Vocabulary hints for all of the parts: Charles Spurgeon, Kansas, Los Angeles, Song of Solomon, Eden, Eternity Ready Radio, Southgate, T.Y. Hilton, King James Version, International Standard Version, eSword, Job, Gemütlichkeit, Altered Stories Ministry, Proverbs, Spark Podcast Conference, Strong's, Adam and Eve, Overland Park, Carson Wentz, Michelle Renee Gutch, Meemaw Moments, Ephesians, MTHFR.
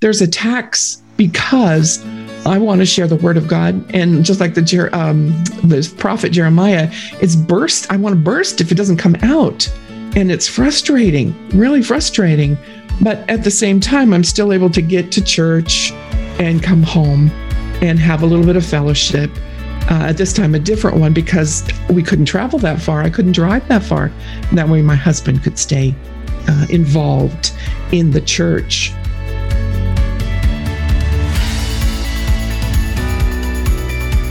There's attacks because I want to share the word of God. And just like the prophet Jeremiah, it's burst. I want to burst if it doesn't come out. And it's frustrating, really frustrating. But at the same time, I'm still able to get to church and come home and have a little bit of fellowship. At this time, a different one because we couldn't travel that far. I couldn't drive that far. That way my husband could stay involved in the church.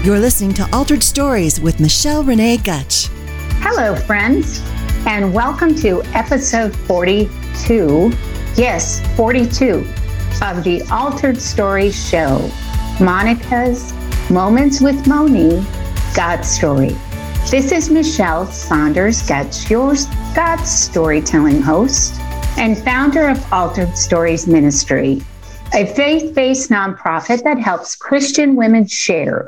You're listening to Altered Stories with Michelle Renee Gutch. Hello, friends, and welcome to episode 42. Yes, 42 of the Altered Stories show, Monica's Moments with Moni, God's Story. This is Michelle Saunders Gutch, your God's storytelling host and founder of Altered Stories Ministry, a faith-based nonprofit that helps Christian women share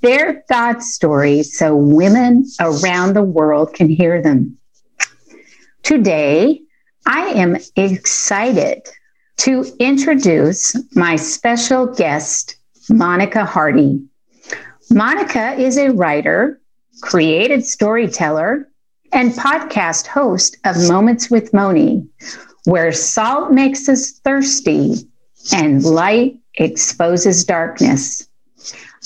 their God's stories so women around the world can hear them. Today, I am excited to introduce my special guest, Monica Hardy. Monica is a writer, creative storyteller, and podcast host of Moments with Moni, where salt makes us thirsty and light exposes darkness.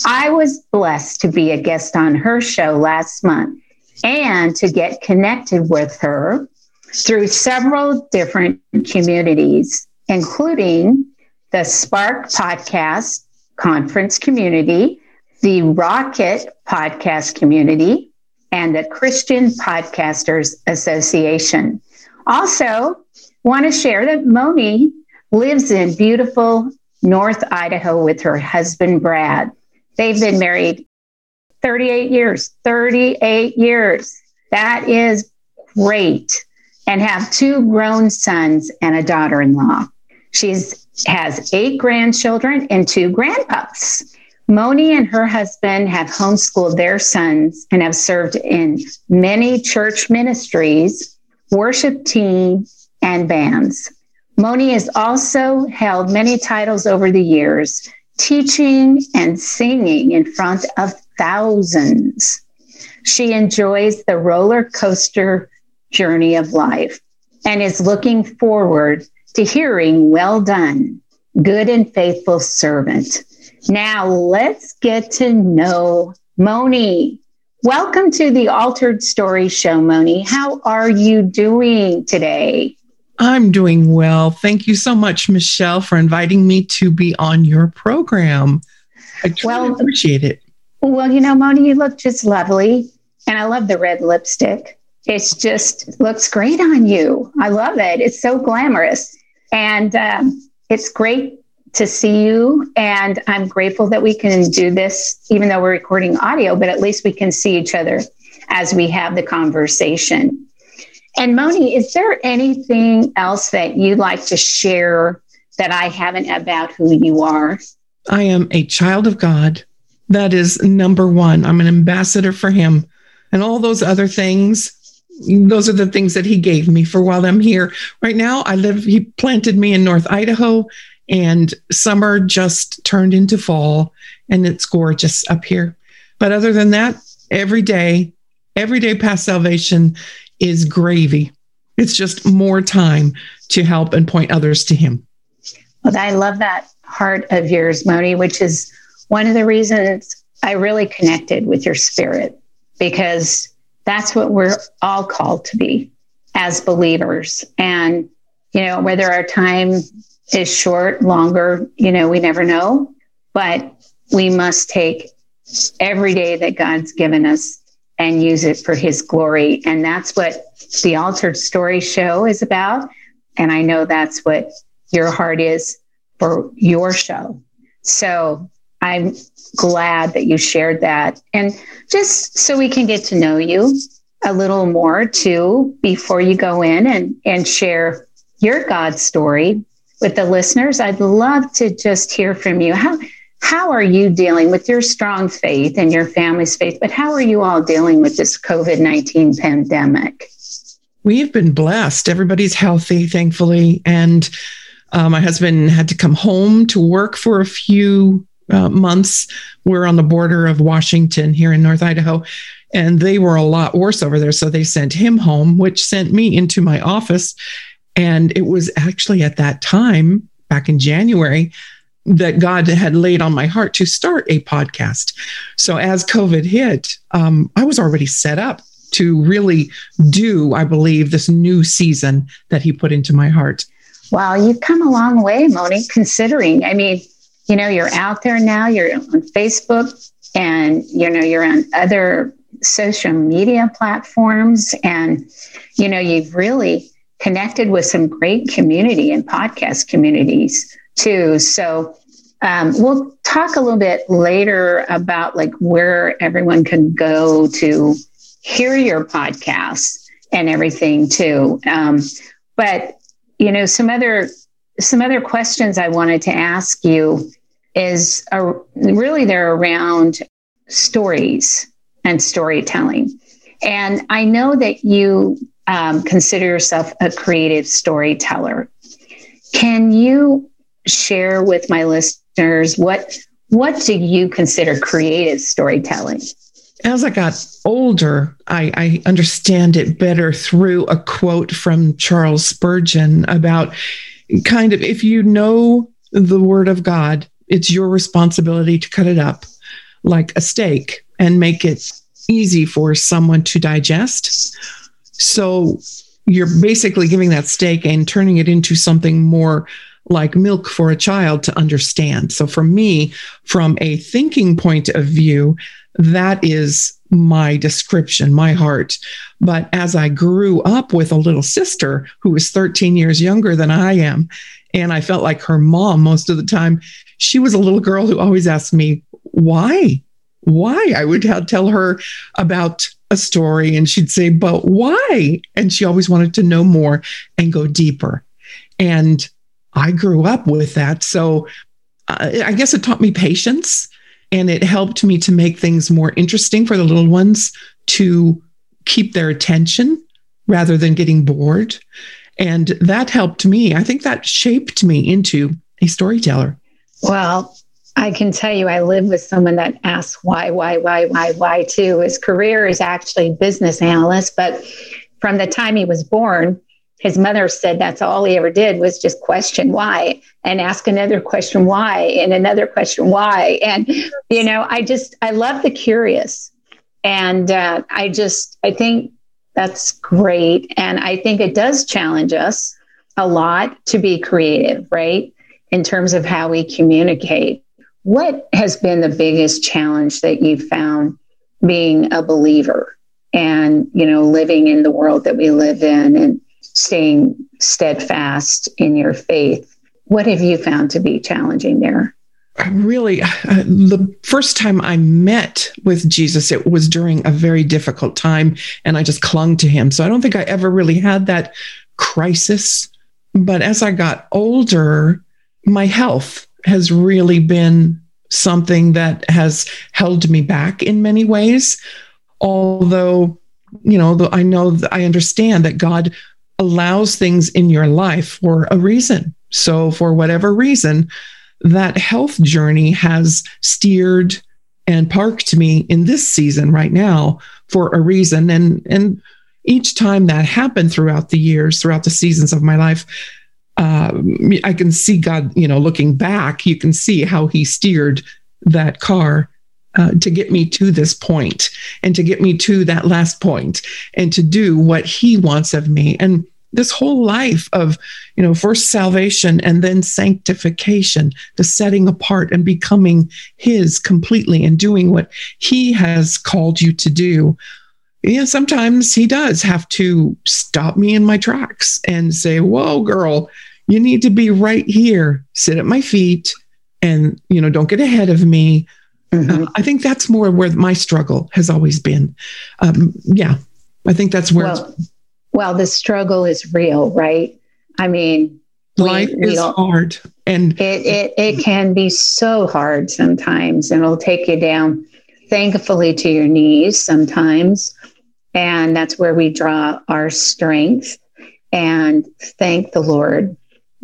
I was blessed to be a guest on her show last month and to get connected with her through several different communities, including the Spark Podcast Conference community, the Rocket Podcast community, and the Christian Podcasters Association. Also, want to share that Moni lives in beautiful North Idaho with her husband, Brad. They've been married 38 years. That is great. And have two grown sons and a daughter-in-law. She has 8 grandchildren and 2 grandpups. Moni and her husband have homeschooled their sons and have served in many church ministries, worship team, and bands. Moni has also held many titles over the years, teaching and singing in front of thousands. She enjoys the roller coaster journey of life and is looking forward to hearing, "Well done, good and faithful servant." Now let's get to know Moni. Welcome to the Altered Story Show, Moni. How are you doing today? I'm doing well. Thank you so much, Michelle, for inviting me to be on your program. I truly appreciate it. Well, you know, Moni, you look just lovely. And I love the red lipstick. It looks great on you. I love it. It's so glamorous. And it's great to see you. And I'm grateful that we can do this, even though we're recording audio, but at least we can see each other as we have the conversation. And Moni, is there anything else that you'd like to share that I haven't about who you are? I am a child of God. That is number one. I'm an ambassador for Him. And all those other things, those are the things that He gave me for while I'm here. Right now, He planted me in North Idaho, and summer just turned into fall, and it's gorgeous up here. But other than that, every day past salvation is gravy. It's just more time to help and point others to Him. Well, I love that heart of yours, Moni, which is one of the reasons I really connected with your spirit, because that's what we're all called to be as believers. And, you know, whether our time is short, longer, you know, we never know, but we must take every day that God's given us and use it for His glory. And that's what the Altered Story Show is about. And I know that's what your heart is for your show. So I'm glad that you shared that. And just so we can get to know you a little more too, before you go in and share your God story with the listeners, I'd love to just hear from you. How are you dealing with your strong faith and your family's faith, but how are you all dealing with this COVID-19 pandemic? We've been blessed. Everybody's healthy, thankfully. And My husband had to come home to work for a few months. We're on the border of Washington here in North Idaho, and they were a lot worse over there. So they sent him home, which sent me into my office. And it was actually at that time, back in January, that God had laid on my heart to start a podcast. So as COVID hit, I was already set up to really do, I believe, this new season that he put into my heart. Wow, you've come a long way, Moni, considering, I mean, you know, you're out there now, you're on Facebook, and, you know, you're on other social media platforms, and, you know, you've really connected with some great community and podcast communities too. So we'll talk a little bit later about like where everyone can go to hear your podcast and everything too. But, you know, some other questions I wanted to ask you is really they're around stories and storytelling. And I know that you consider yourself a creative storyteller. Can you share with my listeners what do you consider creative storytelling? As I got older, I understand it better through a quote from Charles Spurgeon about kind of, if you know the word of God, it's your responsibility to cut it up like a steak and make it easy for someone to digest. So you're basically giving that steak and turning it into something more like milk for a child to understand. So for me, from a thinking point of view, that is my description, my heart. But as I grew up with a little sister who was 13 years younger than I am, and I felt like her mom most of the time, she was a little girl who always asked me, why? I would tell her about a story and she'd say, but why? And she always wanted to know more and go deeper. And I grew up with that. So I guess it taught me patience, and it helped me to make things more interesting for the little ones to keep their attention rather than getting bored. And that helped me. I think that shaped me into a storyteller. Well, I can tell you, I live with someone that asks why too. His career is actually business analyst, but from the time he was born, his mother said that's all he ever did was just question why and ask another question why and another question why. And, you know, I love the curious. And I think that's great. And I think it does challenge us a lot to be creative, right? In terms of how we communicate. What has been the biggest challenge that you found being a believer and, you know, living in the world that we live in and staying steadfast in your faith? What have you found to be challenging there? The first time I met with Jesus, it was during a very difficult time, and I just clung to him. So I don't think I ever really had that crisis. But as I got older, my health has really been something that has held me back in many ways. Although, you know, I understand that God allows things in your life for a reason. So for whatever reason, that health journey has steered and parked me in this season right now for a reason. And each time that happened throughout the years, throughout the seasons of my life, I can see God, you know, looking back, you can see how he steered that car to get me to this point and to get me to that last point and to do what he wants of me. And this whole life of, you know, first salvation and then sanctification, the setting apart and becoming his completely and doing what he has called you to do. Yeah, sometimes he does have to stop me in my tracks and say, whoa, girl, you need to be right here. Sit at my feet and, you know, don't get ahead of me. Mm-hmm. I think that's more where my struggle has always been. I think that's where. Well, the struggle is real, right? I mean, life is hard, and it can be so hard sometimes, and it'll take you down, thankfully, to your knees sometimes, and that's where we draw our strength and thank the Lord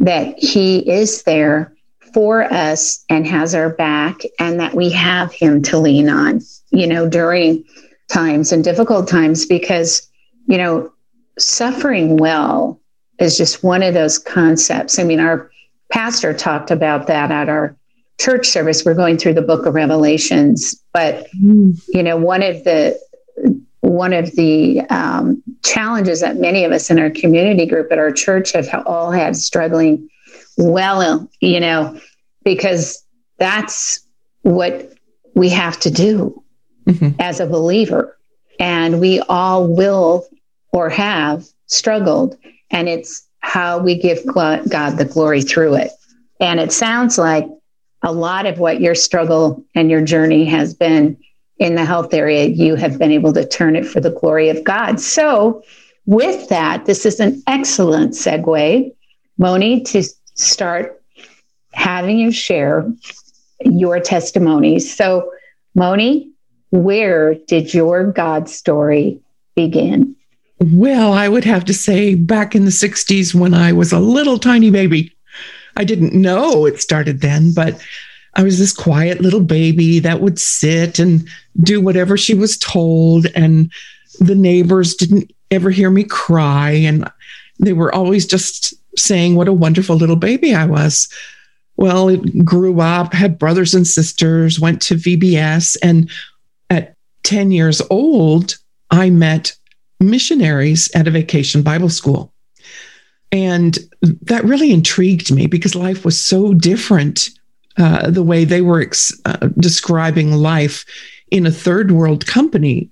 that he is there for us and has our back, and that we have him to lean on, you know, during times and difficult times, because, you know, suffering well is just one of those concepts. I mean, our pastor talked about that at our church service. We're going through the book of Revelations, but, you know, one of the challenges that many of us in our community group at our church have all had struggling well, you know, because that's what we have to do as a believer. And we all will or have struggled. And it's how we give God the glory through it. And it sounds like a lot of what your struggle and your journey has been in the health area, you have been able to turn it for the glory of God. So with that, this is an excellent segue, Moni, to start having you share your testimonies. So Moni, where did your God story begin? Well, I would have to say back in the 60s when I was a little tiny baby. I didn't know it started then, but I was this quiet little baby that would sit and do whatever she was told. And the neighbors didn't ever hear me cry. And they were always just saying what a wonderful little baby I was. Well, it grew up, had brothers and sisters, went to VBS. And at 10 years old, I met missionaries at a vacation Bible school. And that really intrigued me because life was so different, the way they were describing life in a third world country,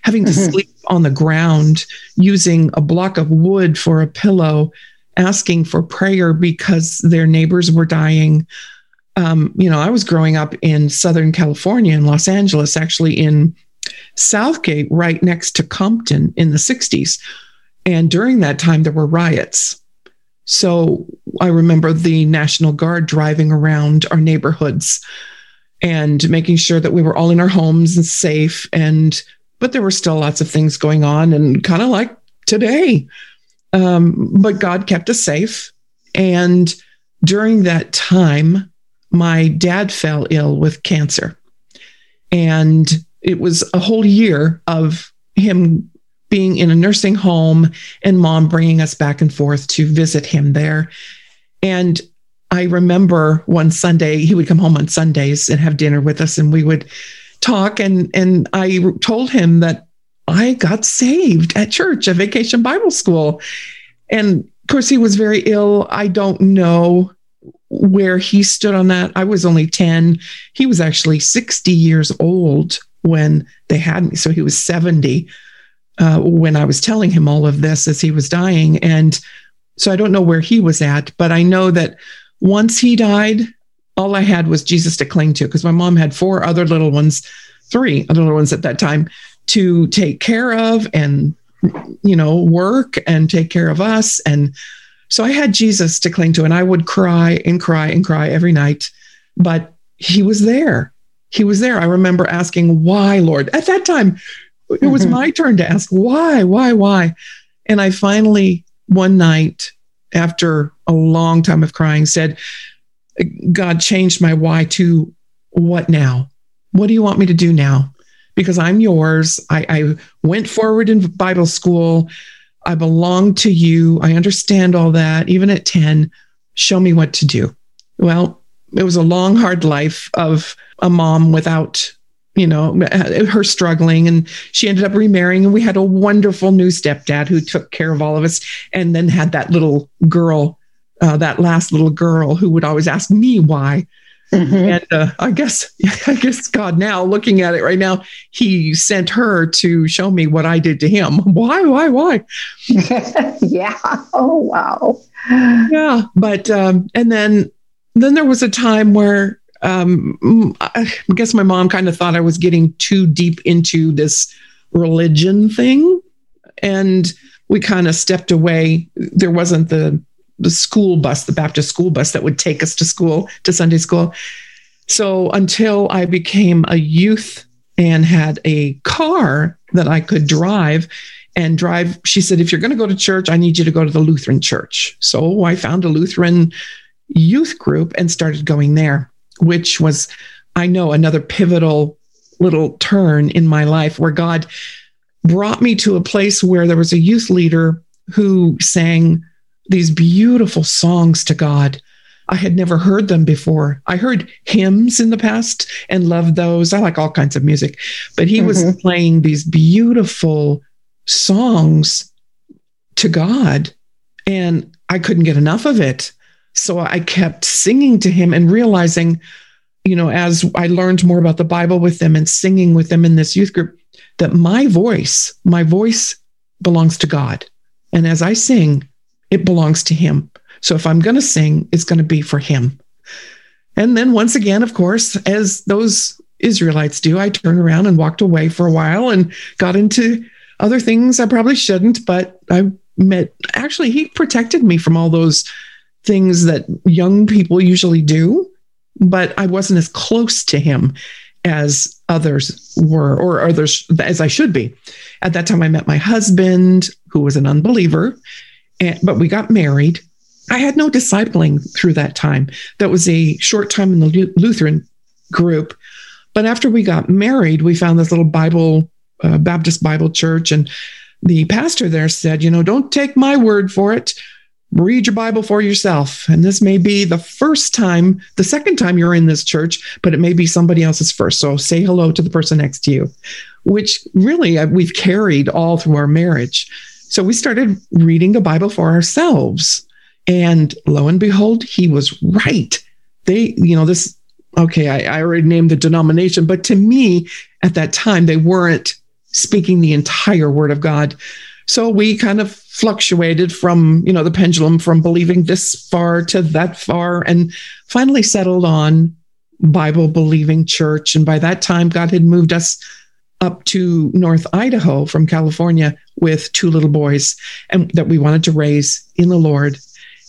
having to sleep on the ground, using a block of wood for a pillow, asking for prayer because their neighbors were dying. You know, I was growing up in Southern California, in Los Angeles, actually in Southgate, right next to Compton in the 60s. And during that time, there were riots. So I remember the National Guard driving around our neighborhoods and making sure that we were all in our homes and safe. But there were still lots of things going on, and kind of like today. But God kept us safe. And during that time, my dad fell ill with cancer. And it was a whole year of him being in a nursing home and mom bringing us back and forth to visit him there. And I remember one Sunday, he would come home on Sundays and have dinner with us, and we would talk. And I told him that I got saved at church, at Vacation Bible School. And of course, he was very ill. I don't know where he stood on that. I was only 10. He was actually 60 years old when they had me. So he was 70. When I was telling him all of this as he was dying. And so I don't know where he was at, but I know that once he died, all I had was Jesus to cling to, because my mom had three other little ones at that time to take care of and, you know, work and take care of us. And so I had Jesus to cling to, and I would cry and cry and cry every night, but he was there. I remember asking, why, Lord? At that time, it was my turn to ask, why? And I finally, one night, after a long time of crying, said, God changed my why to what now? What do you want me to do now? Because I'm yours. I went forward in Bible school. I belong to you. I understand all that. Even at 10, show me what to do. Well, it was a long, hard life of a mom without, you know, her struggling, and she ended up remarrying, and we had a wonderful new stepdad who took care of all of us, and then had that little girl, that last little girl who would always ask me why. And I guess God, now looking at it right now, he sent her to show me what I did to him. Why? Yeah. Oh, wow. Yeah. But, and then there was a time where, I guess my mom kind of thought I was getting too deep into this religion thing, and we kind of stepped away. There wasn't the school bus, the Baptist school bus that would take us to school, to Sunday school. So until I became a youth and had a car that I could drive and drive. She said, if you're going to go to church, I need you to go to the Lutheran church. So I found a Lutheran youth group and started going there, which was, I know, another pivotal little turn in my life where God brought me to a place where there was a youth leader who sang these beautiful songs to God. I had never heard them before. I heard hymns in the past and loved those. I like all kinds of music, but he was playing these beautiful songs to God, and I couldn't get enough of it. So I kept singing to him and realizing, you know, as I learned more about the Bible with them and singing with them in this youth group, that my voice belongs to God. And as I sing, it belongs to him. So if I'm going to sing, it's going to be for him. And then once again, of course, as those Israelites do, I turned around and walked away for a while and got into other things I probably shouldn't, but actually, he protected me from all those things that young people usually do. But I wasn't as close to him as others were, or others as I should be. At that time, I met my husband, who was an unbeliever, but we got married. I had no discipling through that time. That was a short time in the Lutheran group. But after we got married, we found this little Bible, Baptist Bible church, and the pastor there said, you know, don't take my word for it. Read your Bible for yourself. And this may be the second time you're in this church, but it may be somebody else's first. So say hello to the person next to you, which really we've carried all through our marriage. So we started reading the Bible for ourselves. And lo and behold, he was right. I already named the denomination, but to me at that time, they weren't speaking the entire word of God. So we kind of fluctuated from, you know, the pendulum from believing this far to that far, and finally settled on Bible-believing church. And by that time, God had moved us up to North Idaho from California with two little boys and that we wanted to raise in the Lord,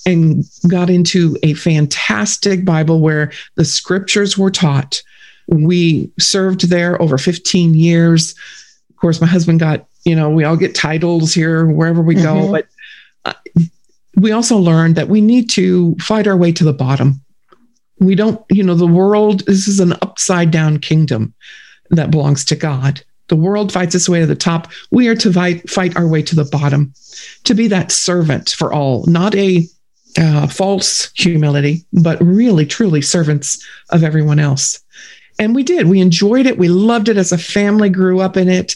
and got into a fantastic Bible where the scriptures were taught. We served there over 15 years. Of course, my husband got, you know, we all get titles here, wherever we go. But we also learned that we need to fight our way to the bottom. We don't, you know, the world, this is an upside down kingdom that belongs to God. The world fights its way to the top. We are to fight our way to the bottom, to be that servant for all, not a false humility, but really, truly servants of everyone else. And we did. We enjoyed it. We loved it as a family, grew up in it.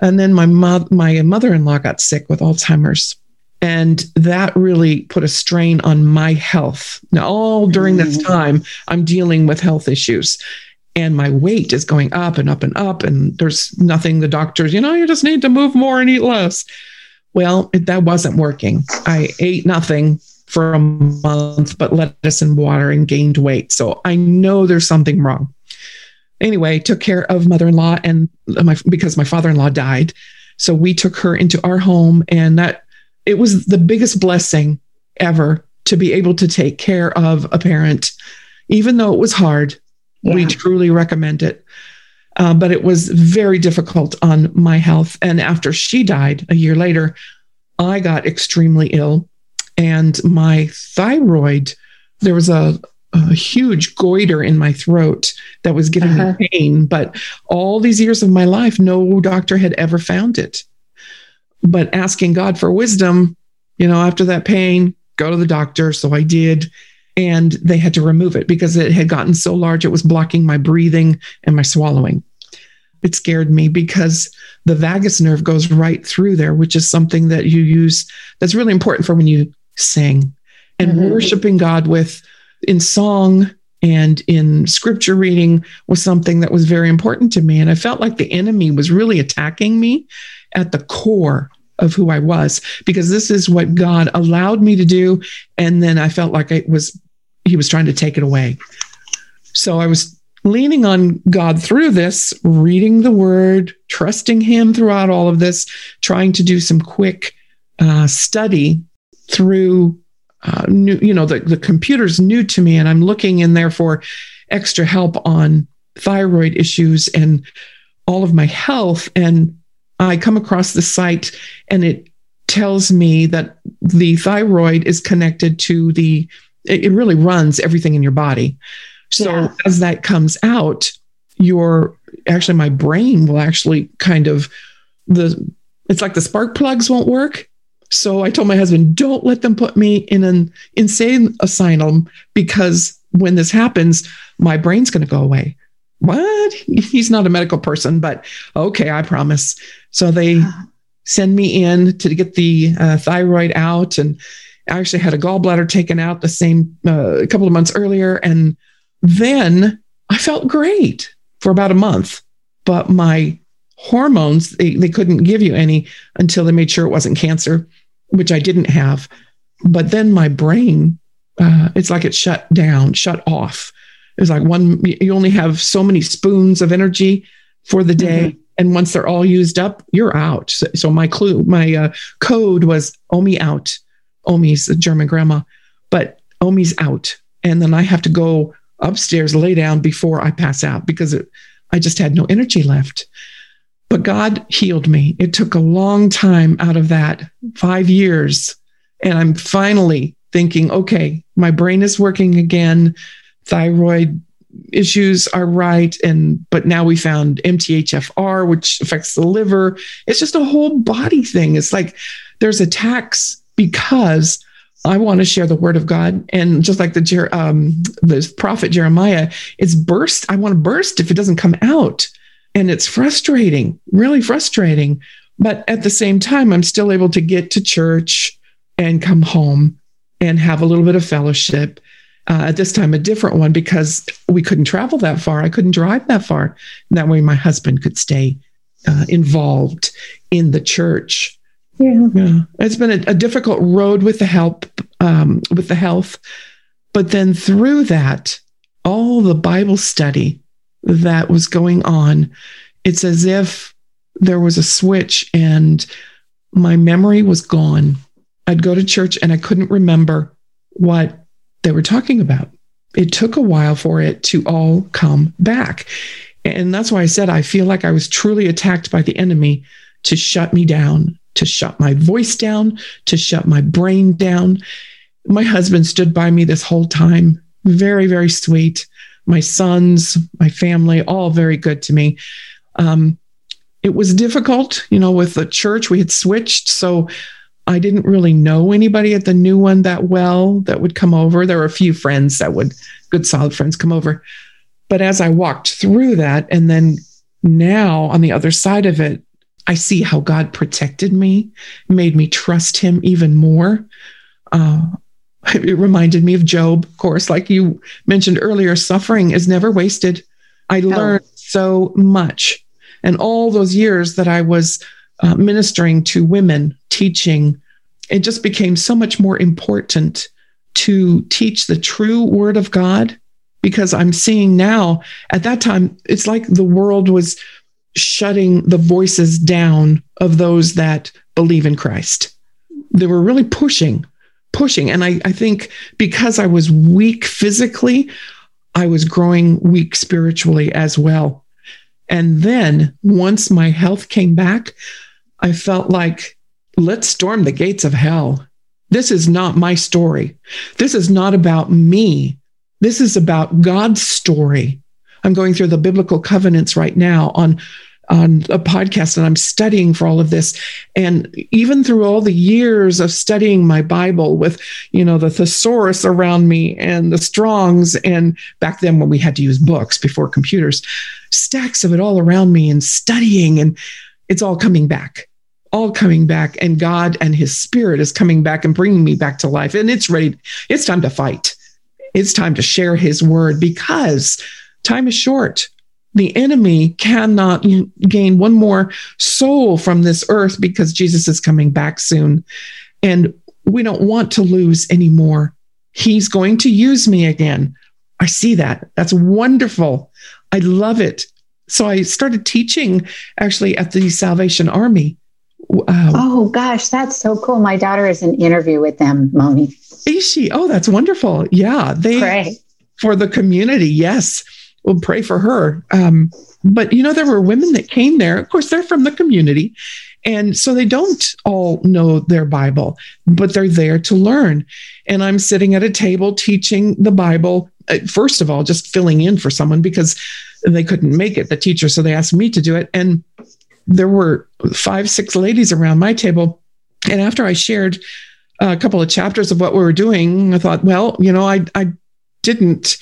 And then my mother-in-law got sick with Alzheimer's, and that really put a strain on my health. Now, all during this time, I'm dealing with health issues, and my weight is going up and up and up, and there's nothing the doctors, you know, you just need to move more and eat less. Well, that wasn't working. I ate nothing for a month, but lettuce and water, and gained weight. So I know there's something wrong. Anyway, took care of mother-in-law because my father-in-law died. So we took her into our home, and that it was the biggest blessing ever to be able to take care of a parent, even though it was hard. Yeah. We truly recommend it. But it was very difficult on my health. And after she died a year later, I got extremely ill, and my thyroid, there was a huge goiter in my throat that was giving me pain, but all these years of my life, no doctor had ever found it. But asking God for wisdom, you know, after that pain, go to the doctor. So I did, and they had to remove it because it had gotten so large, it was blocking my breathing and my swallowing. It scared me because the vagus nerve goes right through there, which is something that you use that's really important for when you sing and worshiping God with. In song and in scripture reading was something that was very important to me. And I felt like the enemy was really attacking me at the core of who I was, because this is what God allowed me to do. And then I felt like he was trying to take it away. So I was leaning on God through this, reading the word, trusting him throughout all of this, trying to do some quick study through new, you know, the computer's new to me, and I'm looking in there for extra help on thyroid issues and all of my health. And I come across the site and it tells me that the thyroid is connected to it really runs everything in your body. So yeah. As that comes out, my brain will actually it's like the spark plugs won't work. So I told my husband, don't let them put me in an insane asylum, because when this happens, my brain's going to go away. What? He's not a medical person, but okay, I promise. So they send me in to get the thyroid out. And I actually had a gallbladder taken out the same a couple of months earlier. And then I felt great for about a month, but my hormones, they couldn't give you any until they made sure it wasn't cancer, which I didn't have. But then my brain, it's like it shut off. It was like you only have so many spoons of energy for the day. Mm-hmm. And once they're all used up, you're out. So my code was Omi out. Omi's a German grandma, but Omi's out. And then I have to go upstairs, lay down before I pass out, because I just had no energy left. But God healed me. It took a long time out of that, 5 years. And I'm finally thinking, okay, my brain is working again. Thyroid issues are right. But now we found MTHFR, which affects the liver. It's just a whole body thing. It's like there's attacks, because I want to share the word of God. And just like the prophet Jeremiah, it's burst. I want to burst if it doesn't come out. And it's frustrating, really frustrating. But at the same time, I'm still able to get to church and come home and have a little bit of fellowship. At this time, a different one, because we couldn't travel that far. I couldn't drive that far. And that way my husband could stay involved in the church. Yeah. Yeah. It's been a difficult road with the with the health. But then through that, all the Bible study that was going on, it's as if there was a switch and my memory was gone. I'd go to church and I couldn't remember what they were talking about. It took a while for it to all come back. And that's why I said, I feel like I was truly attacked by the enemy to shut me down, to shut my voice down, to shut my brain down. My husband stood by me this whole time. Very, very sweet. My sons, my family, all very good to me. It was difficult, with the church, we had switched. So I didn't really know anybody at the new one that well that would come over. There were a few friends good solid friends come over. But as I walked through that, and then now on the other side of it, I see how God protected me, made me trust him even more. It reminded me of Job, of course, like you mentioned earlier, suffering is never wasted. I learned so much. And all those years that I was ministering to women, teaching, it just became so much more important to teach the true word of God, because I'm seeing now, at that time, it's like the world was shutting the voices down of those that believe in Christ. They were really pushing. And I think because I was weak physically, I was growing weak spiritually as well. And then once my health came back, I felt like, let's storm the gates of hell. This is not my story. This is not about me. This is about God's story. I'm going through the biblical covenants right now on a podcast, and I'm studying for all of this. And even through all the years of studying my Bible with, the thesaurus around me and the Strongs, and back then when we had to use books before computers, stacks of it all around me and studying, and it's all coming back. And God and his spirit is coming back and bringing me back to life. And it's ready. It's time to fight. It's time to share his word, because time is short. The enemy cannot gain one more soul from this earth, because Jesus is coming back soon. And we don't want to lose anymore. He's going to use me again. I see that. That's wonderful. I love it. So I started teaching actually at the Salvation Army. Oh, gosh, that's so cool. My daughter is in interview with them, Moni. Is she? Oh, that's wonderful. Yeah. They, for the community. Yes. We'll pray for her. But, you know, there were women that came there. Of course, they're from the community. And so they don't all know their Bible, but they're there to learn. And I'm sitting at a table teaching the Bible, first of all, just filling in for someone because they couldn't make it, the teacher. So they asked me to do it. And there were 5-6 ladies around my table. And after I shared a couple of chapters of what we were doing, I thought, well, you know, I don't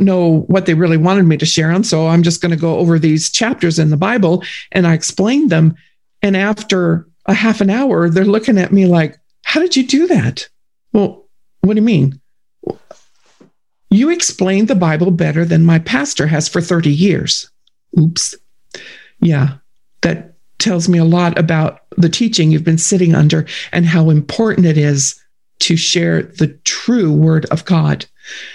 know what they really wanted me to share on. So I'm just going to go over these chapters in the Bible. And I explained them. And after a half an hour, they're looking at me like, how did you do that? Well, what do you mean? You explained the Bible better than my pastor has for 30 years. Oops. Yeah, that tells me a lot about the teaching you've been sitting under and how important it is to share the true word of God.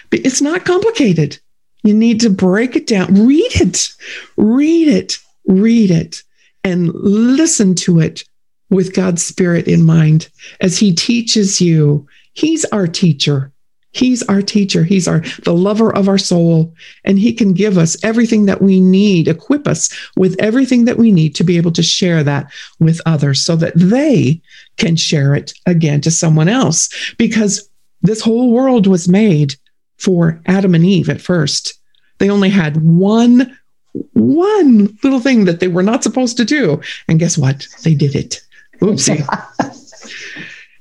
But it's not complicated. You need to break it down. Read it. And listen to it with God's Spirit in mind as He teaches you. He's our teacher. The lover of our soul. And He can give us everything that we need, equip us with everything that we need to be able to share that with others so that they can share it again to someone else. Because this whole world was made for Adam and Eve at first. They only had one little thing that they were not supposed to do. And guess what? They did it. Oopsie.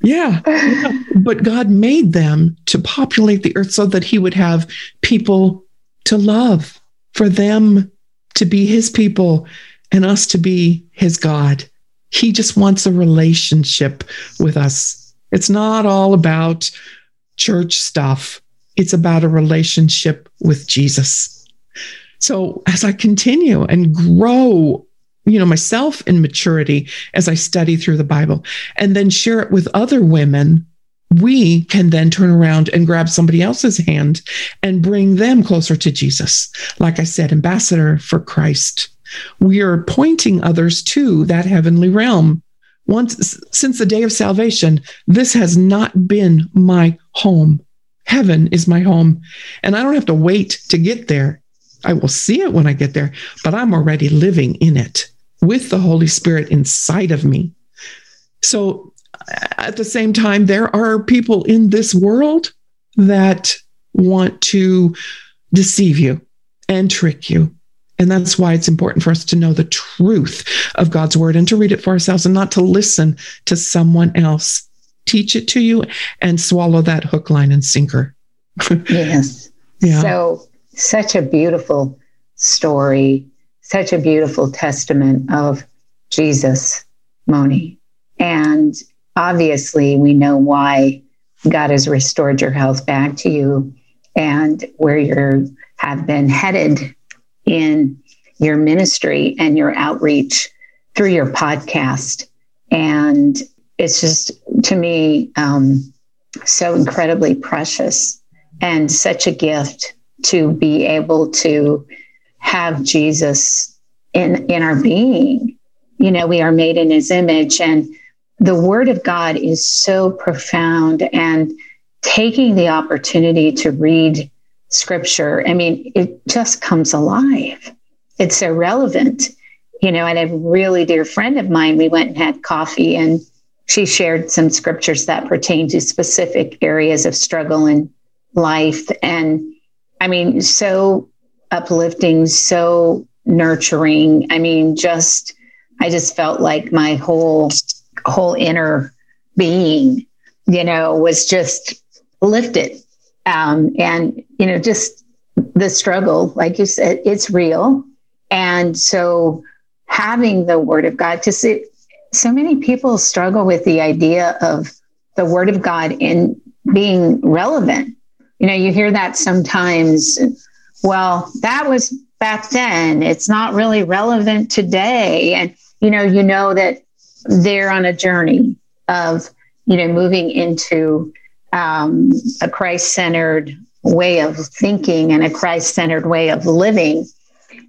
Yeah. But God made them to populate the earth so that He would have people to love, for them to be His people and us to be His God. He just wants a relationship with us. It's not all about church stuff. It's about a relationship with Jesus. So as I continue and grow, you know, myself in maturity as I study through the Bible and then share it with other women, we can then turn around and grab somebody else's hand and bring them closer to Jesus. Like I said, ambassador for Christ. We are pointing others to that heavenly realm. Since the day of salvation, this has not been my home. Heaven is my home, and I don't have to wait to get there. I will see it when I get there, but I'm already living in it with the Holy Spirit inside of me. So at the same time, there are people in this world that want to deceive you and trick you. And that's why it's important for us to know the truth of God's word and to read it for ourselves and not to listen to someone else teach it to you and swallow that hook, line, and sinker. Yes. Yeah. So such a beautiful story, such a beautiful testament of Jesus, Moni. And obviously we know why God has restored your health back to you and where you have been headed in your ministry and your outreach through your podcast. And it's just, to me, so incredibly precious and such a gift to be able to have Jesus in our being. You know, we are made in His image, and the Word of God is so profound, and taking the opportunity to read Scripture, I mean, it just comes alive. It's so relevant. You know, and a really dear friend of mine, we went and had coffee, and she shared some scriptures that pertain to specific areas of struggle in life, and I mean, so uplifting, so nurturing. I mean, I just felt like my whole inner being, you know, was just lifted. And, you know, just the struggle, like you said, it's real. And so having the Word of God, because so many people struggle with the idea of the Word of God in being relevant. You know, you hear that sometimes, well, that was back then. It's not really relevant today. And, you know that they're on a journey of, you know, moving into a Christ-centered way of thinking and a Christ-centered way of living.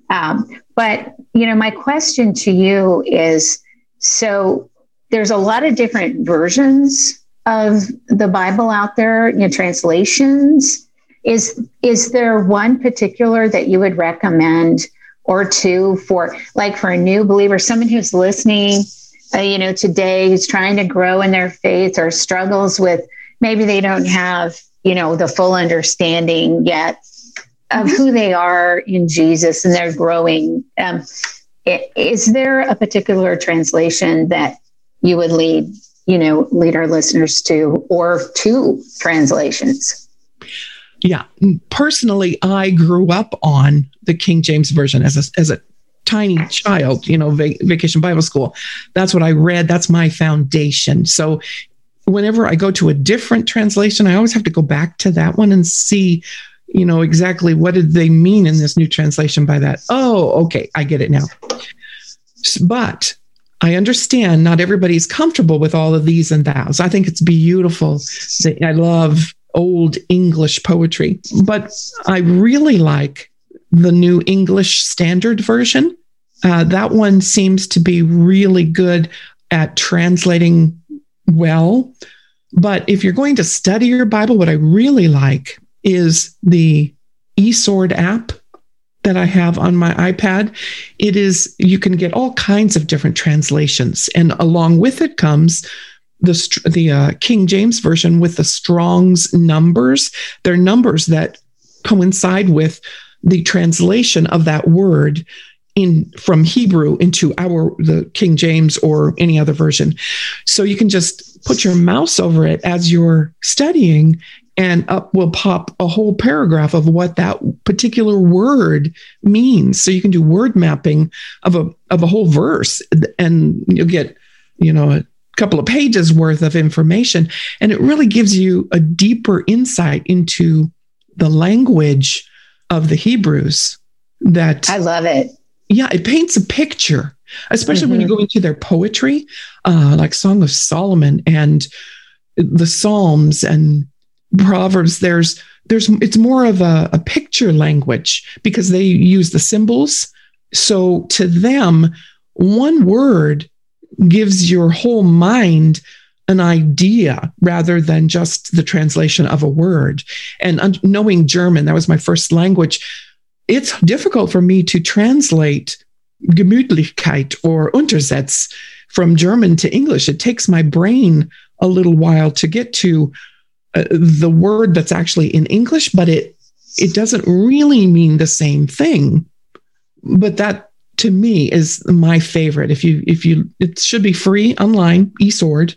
But, you know, my question to you is, so there's a lot of different versions of the Bible out there, you know, translations. Is there one particular that you would recommend, or two, for like for a new believer, someone who's listening, today, who's trying to grow in their faith or struggles with, maybe they don't have, the full understanding yet of who they are in Jesus, and they're growing. Is there a particular translation that you would lead our listeners to, or two translations? Yeah. Personally, I grew up on the King James Version as a tiny child, Vacation Bible School. That's what I read. That's my foundation. So whenever I go to a different translation, I always have to go back to that one and see, exactly what did they mean in this new translation by that. Oh, okay. I get it now. But I understand not everybody's comfortable with all of these and thous. I think it's beautiful. I love Old English poetry, but I really like the New English Standard Version. That one seems to be really good at translating well. But if you're going to study your Bible, what I really like is the eSword app that I have on my iPad. You can get all kinds of different translations, and along with it comes the King James Version with the Strong's numbers. They're numbers that coincide with the translation of that word from Hebrew into the King James or any other version. So you can just put your mouse over it as you're studying, and up will pop a whole paragraph of what that particular word means. So you can do word mapping of a whole verse, and you'll get, a couple of pages worth of information. And it really gives you a deeper insight into the language of the Hebrews. That I love it. Yeah, it paints a picture, especially when you go into their poetry, like Song of Solomon and the Psalms and Proverbs. It's more of a picture language, because they use the symbols. So to them, one word gives your whole mind an idea rather than just the translation of a word. And knowing German, that was my first language, it's difficult for me to translate Gemütlichkeit or Untersetz from German to English. It takes my brain a little while to get to the word that's actually in English, but it doesn't really mean the same thing. But that, to me, is my favorite. It should be free online, eSword.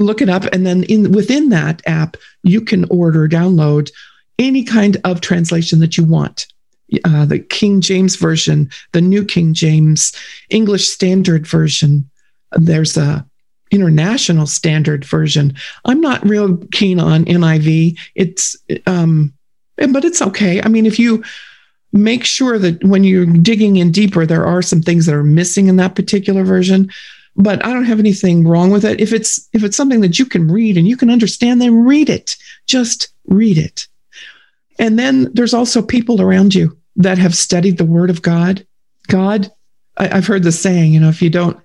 Look it up, and then within that app, you can download any kind of translation that you want. The King James Version, the New King James, English Standard Version. There's a International Standard Version. I'm not real keen on NIV. It's, but it's okay. I mean, if you make sure that when you're digging in deeper, there are some things that are missing in that particular version, but I don't have anything wrong with it. If it's something that you can read and you can understand, then read it. Just read it. And then there's also people around you that have studied the Word of God. I've heard the saying, if you're going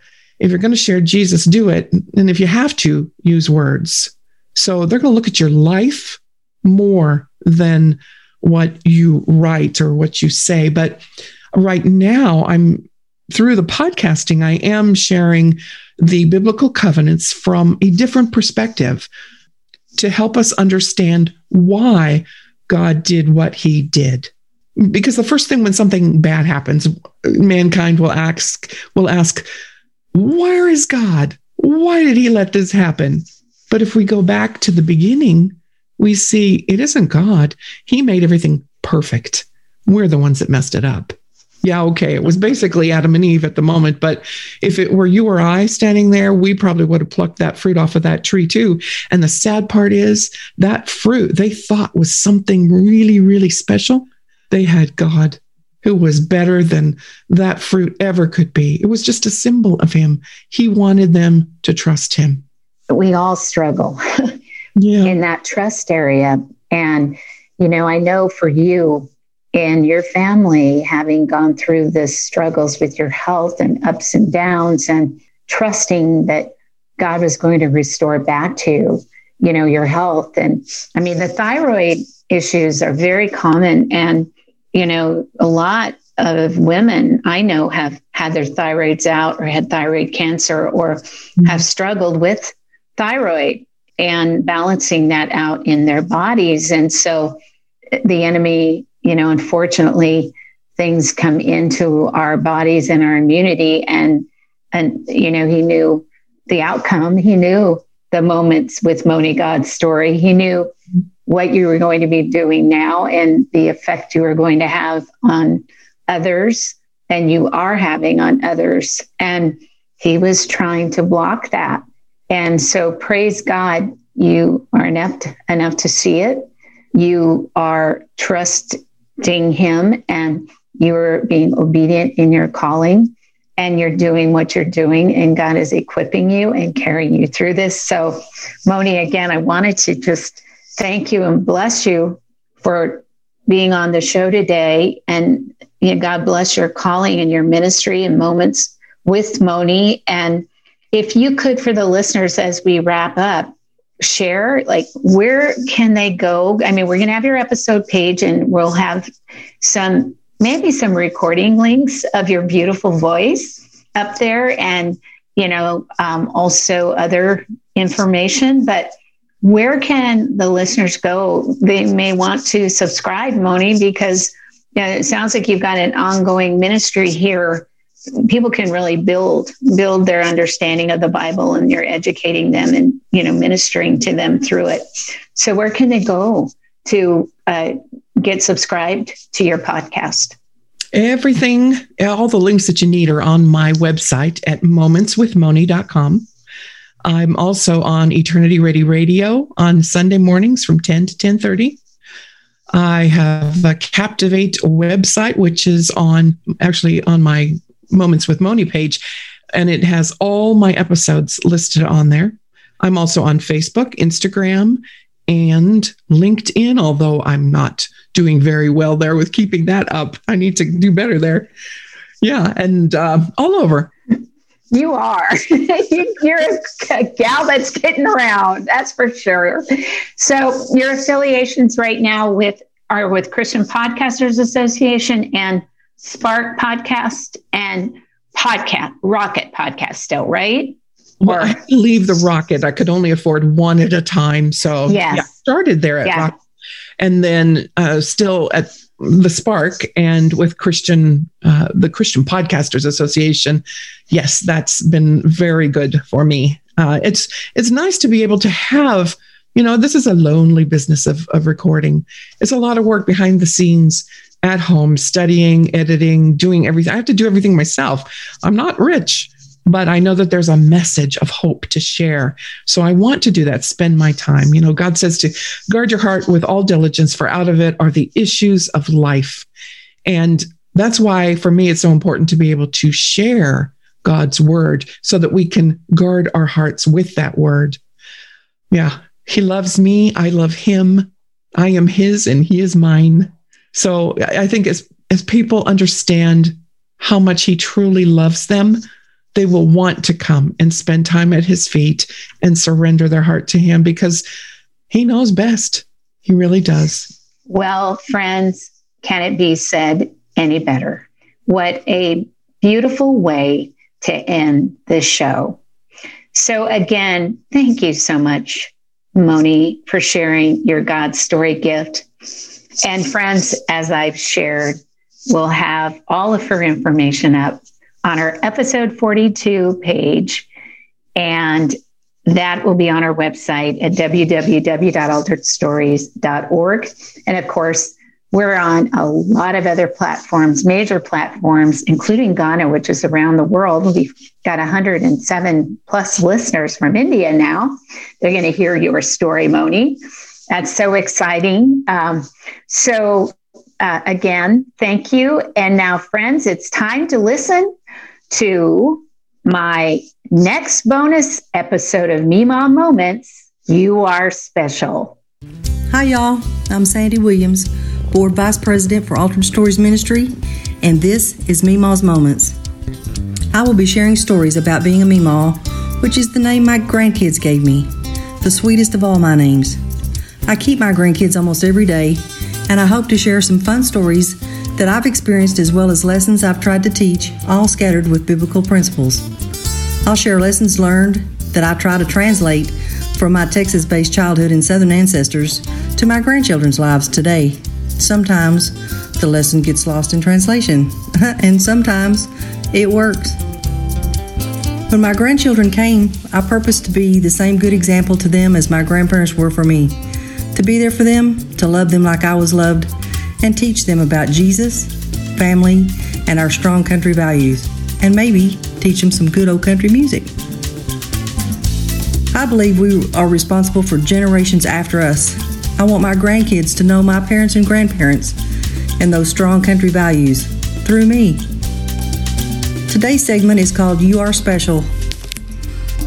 to share Jesus, do it. And if you have to, use words. So they're going to look at your life more than what you write or what you say. But right now, through the podcasting, I am sharing the biblical covenants from a different perspective to help us understand why God did what he did. Because the first thing when something bad happens, mankind will ask, where is God? Why did he let this happen? But if we go back to the beginning, we see it isn't God. He made everything perfect. We're the ones that messed it up. Yeah, okay, it was basically Adam and Eve at the moment, but if it were you or I standing there, we probably would have plucked that fruit off of that tree too. And the sad part is that fruit they thought was something really, really special. They had God, who was better than that fruit ever could be. It was just a symbol of him. He wanted them to trust him. We all struggle in that trust area. And, I know for you, and your family, having gone through the struggles with your health and ups and downs, and trusting that God was going to restore back to, your health. And I mean, the thyroid issues are very common. And, you know, a lot of women I know have had their thyroids out or had thyroid cancer or have struggled with thyroid and balancing that out in their bodies. And so the enemy, you know, unfortunately, things come into our bodies and our immunity. And, you know, he knew the outcome. He knew the Moments with Moni God's story. He knew what you were going to be doing now and the effect you were going to have on others and you are having on others. And he was trying to block that. And so praise God, you are enough to see it. You are trusting him and you're being obedient in your calling and you're doing what you're doing and God is equipping you and carrying you through this. So Moni, again, I wanted to just thank you and bless you for being on the show today. And you know, God bless your calling and your ministry and Moments with Moni. And if you could, for the listeners, as we wrap up, share, like, where can they go? I mean, we're going to have your episode page and we'll have some, maybe some recording links of your beautiful voice up there and, you know, also other information, but where can the listeners go? They may want to subscribe, Moni, because you know, it sounds like you've got an ongoing ministry here. People can really build their understanding of the Bible and you're educating them and, you know, ministering to them through it. So where can they go to get subscribed to your podcast? Everything, all the links that you need are on my website at momentswithmoni.com. I'm also on Eternity Ready Radio on Sunday mornings from 10 to 10:30. I have a Captivate website, which is on my Moments with Moni page, and it has all my episodes listed on there. I'm also on Facebook, Instagram, and LinkedIn, although I'm not doing very well there with keeping that up. I need to do better there. Yeah, and all over. You are. You're a gal that's getting around. That's for sure. So your affiliations right now are with Christian Podcasters Association and Spark Podcast and Rocket Podcast still, right? Well, I leave the Rocket. I could only afford one at a time. So yes. Yeah, I started there at Rocket and then still at the Spark and with the Christian Podcasters Association. Yes, that's been very good for me. It's nice to be able to have, you know, this is a lonely business of recording. It's a lot of work behind the scenes at home, studying, editing, doing everything. I have to do everything myself. I'm not rich, but I know that there's a message of hope to share. So I want to do that, spend my time. You know, God says to guard your heart with all diligence, for out of it are the issues of life. And that's why, for me, it's so important to be able to share God's word so that we can guard our hearts with that word. Yeah, he loves me. I love him. I am his and he is mine. So I think as people understand how much he truly loves them, they will want to come and spend time at his feet and surrender their heart to him because he knows best. He really does. Well, friends, can it be said any better? What a beautiful way to end this show. So again, thank you so much, Moni, for sharing your God's story gift. And friends, as I've shared, we'll have all of her information up on our episode 42 page, and that will be on our website at www.alteredstories.org. And of course, we're on a lot of other platforms, major platforms, including Ghana, which is around the world. We've got 107 plus listeners from India now. They're going to hear your story, Moni. That's so exciting. Again, thank you. And now, friends, it's time to listen to my next bonus episode of Meemaw Moments, You Are Special. Hi, y'all. I'm Sandy Williams, Board Vice President for Altered Stories Ministry, and this is Meemaw's Moments. I will be sharing stories about being a Meemaw, which is the name my grandkids gave me, the sweetest of all my names. I keep my grandkids almost every day, and I hope to share some fun stories that I've experienced as well as lessons I've tried to teach, all scattered with biblical principles. I'll share lessons learned that I try to translate from my Texas-based childhood and Southern ancestors to my grandchildren's lives today. Sometimes the lesson gets lost in translation, and sometimes it works. When my grandchildren came, I purposed to be the same good example to them as my grandparents were for me, to be there for them, to love them like I was loved, and teach them about Jesus, family, and our strong country values, and maybe teach them some good old country music. I believe we are responsible for generations after us. I want my grandkids to know my parents and grandparents and those strong country values through me. Today's segment is called You Are Special.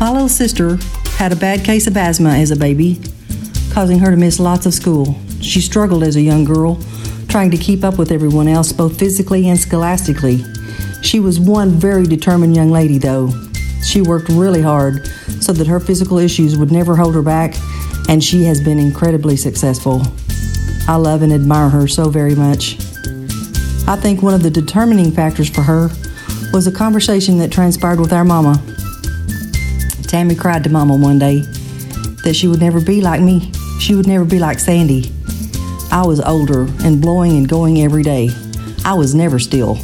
My little sister had a bad case of asthma as a baby, causing her to miss lots of school. She struggled as a young girl, trying to keep up with everyone else, both physically and scholastically. She was one very determined young lady, though. She worked really hard so that her physical issues would never hold her back, and she has been incredibly successful. I love and admire her so very much. I think one of the determining factors for her was a conversation that transpired with our mama. Tammy cried to Mama one day that she would never be like me. She would never be like Sandy. I was older and blowing and going every day. I was never still.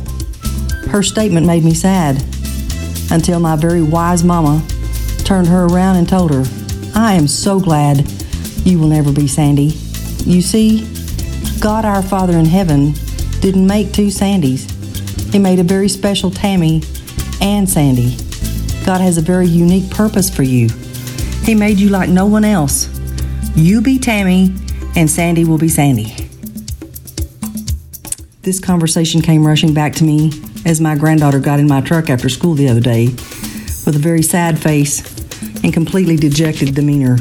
Her statement made me sad until my very wise mama turned her around and told her, I am so glad you will never be Sandy. You see, God our Father in heaven didn't make two Sandys. He made a very special Tammy and Sandy. God has a very unique purpose for you. He made you like no one else. You be Tammy and Sandy will be Sandy. This conversation came rushing back to me as my granddaughter got in my truck after school the other day with a very sad face and completely dejected demeanor.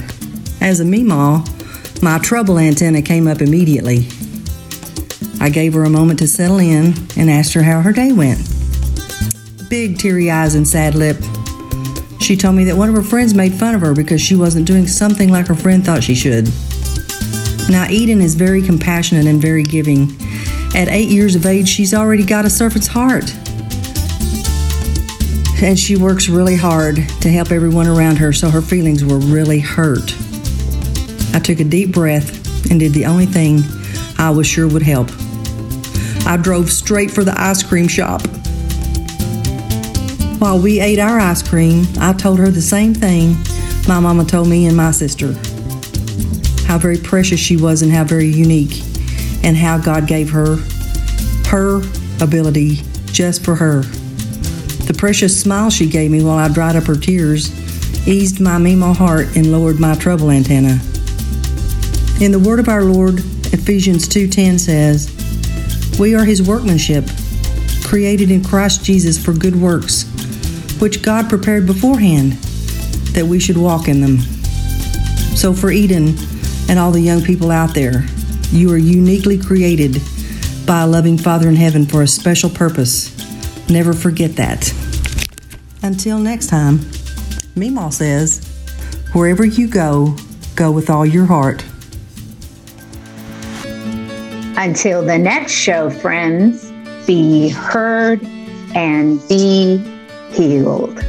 As a meemaw, my trouble antenna came up immediately. I gave her a moment to settle in and asked her how her day went. Big teary eyes and sad lip. She told me that one of her friends made fun of her because she wasn't doing something like her friend thought she should. Now, Eden is very compassionate and very giving. At 8 years of age, she's already got a servant's heart. And she works really hard to help everyone around her, so her feelings were really hurt. I took a deep breath and did the only thing I was sure would help. I drove straight for the ice cream shop. While we ate our ice cream, I told her the same thing my mama told me and my sister. How very precious she was and how very unique, and how God gave her her ability just for her. The precious smile she gave me while I dried up her tears eased my meemaw heart and lowered my trouble antenna. In the word of our Lord, Ephesians 2:10 says, we are his workmanship, created in Christ Jesus for good works, which God prepared beforehand that we should walk in them. So for Eden and all the young people out there, you are uniquely created by a loving Father in heaven for a special purpose. Never forget that. Until next time, Meemaw says, wherever you go, go with all your heart. Until the next show, friends, be heard and be healed.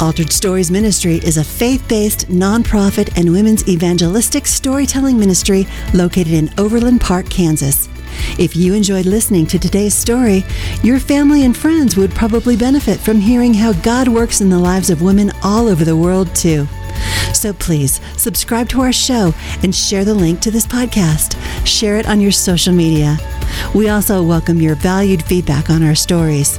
Altered Stories Ministry is a faith-based, nonprofit, and women's evangelistic storytelling ministry located in Overland Park, Kansas. If you enjoyed listening to today's story, your family and friends would probably benefit from hearing how God works in the lives of women all over the world, too. So please, subscribe to our show and share the link to this podcast. Share it on your social media. We also welcome your valued feedback on our stories.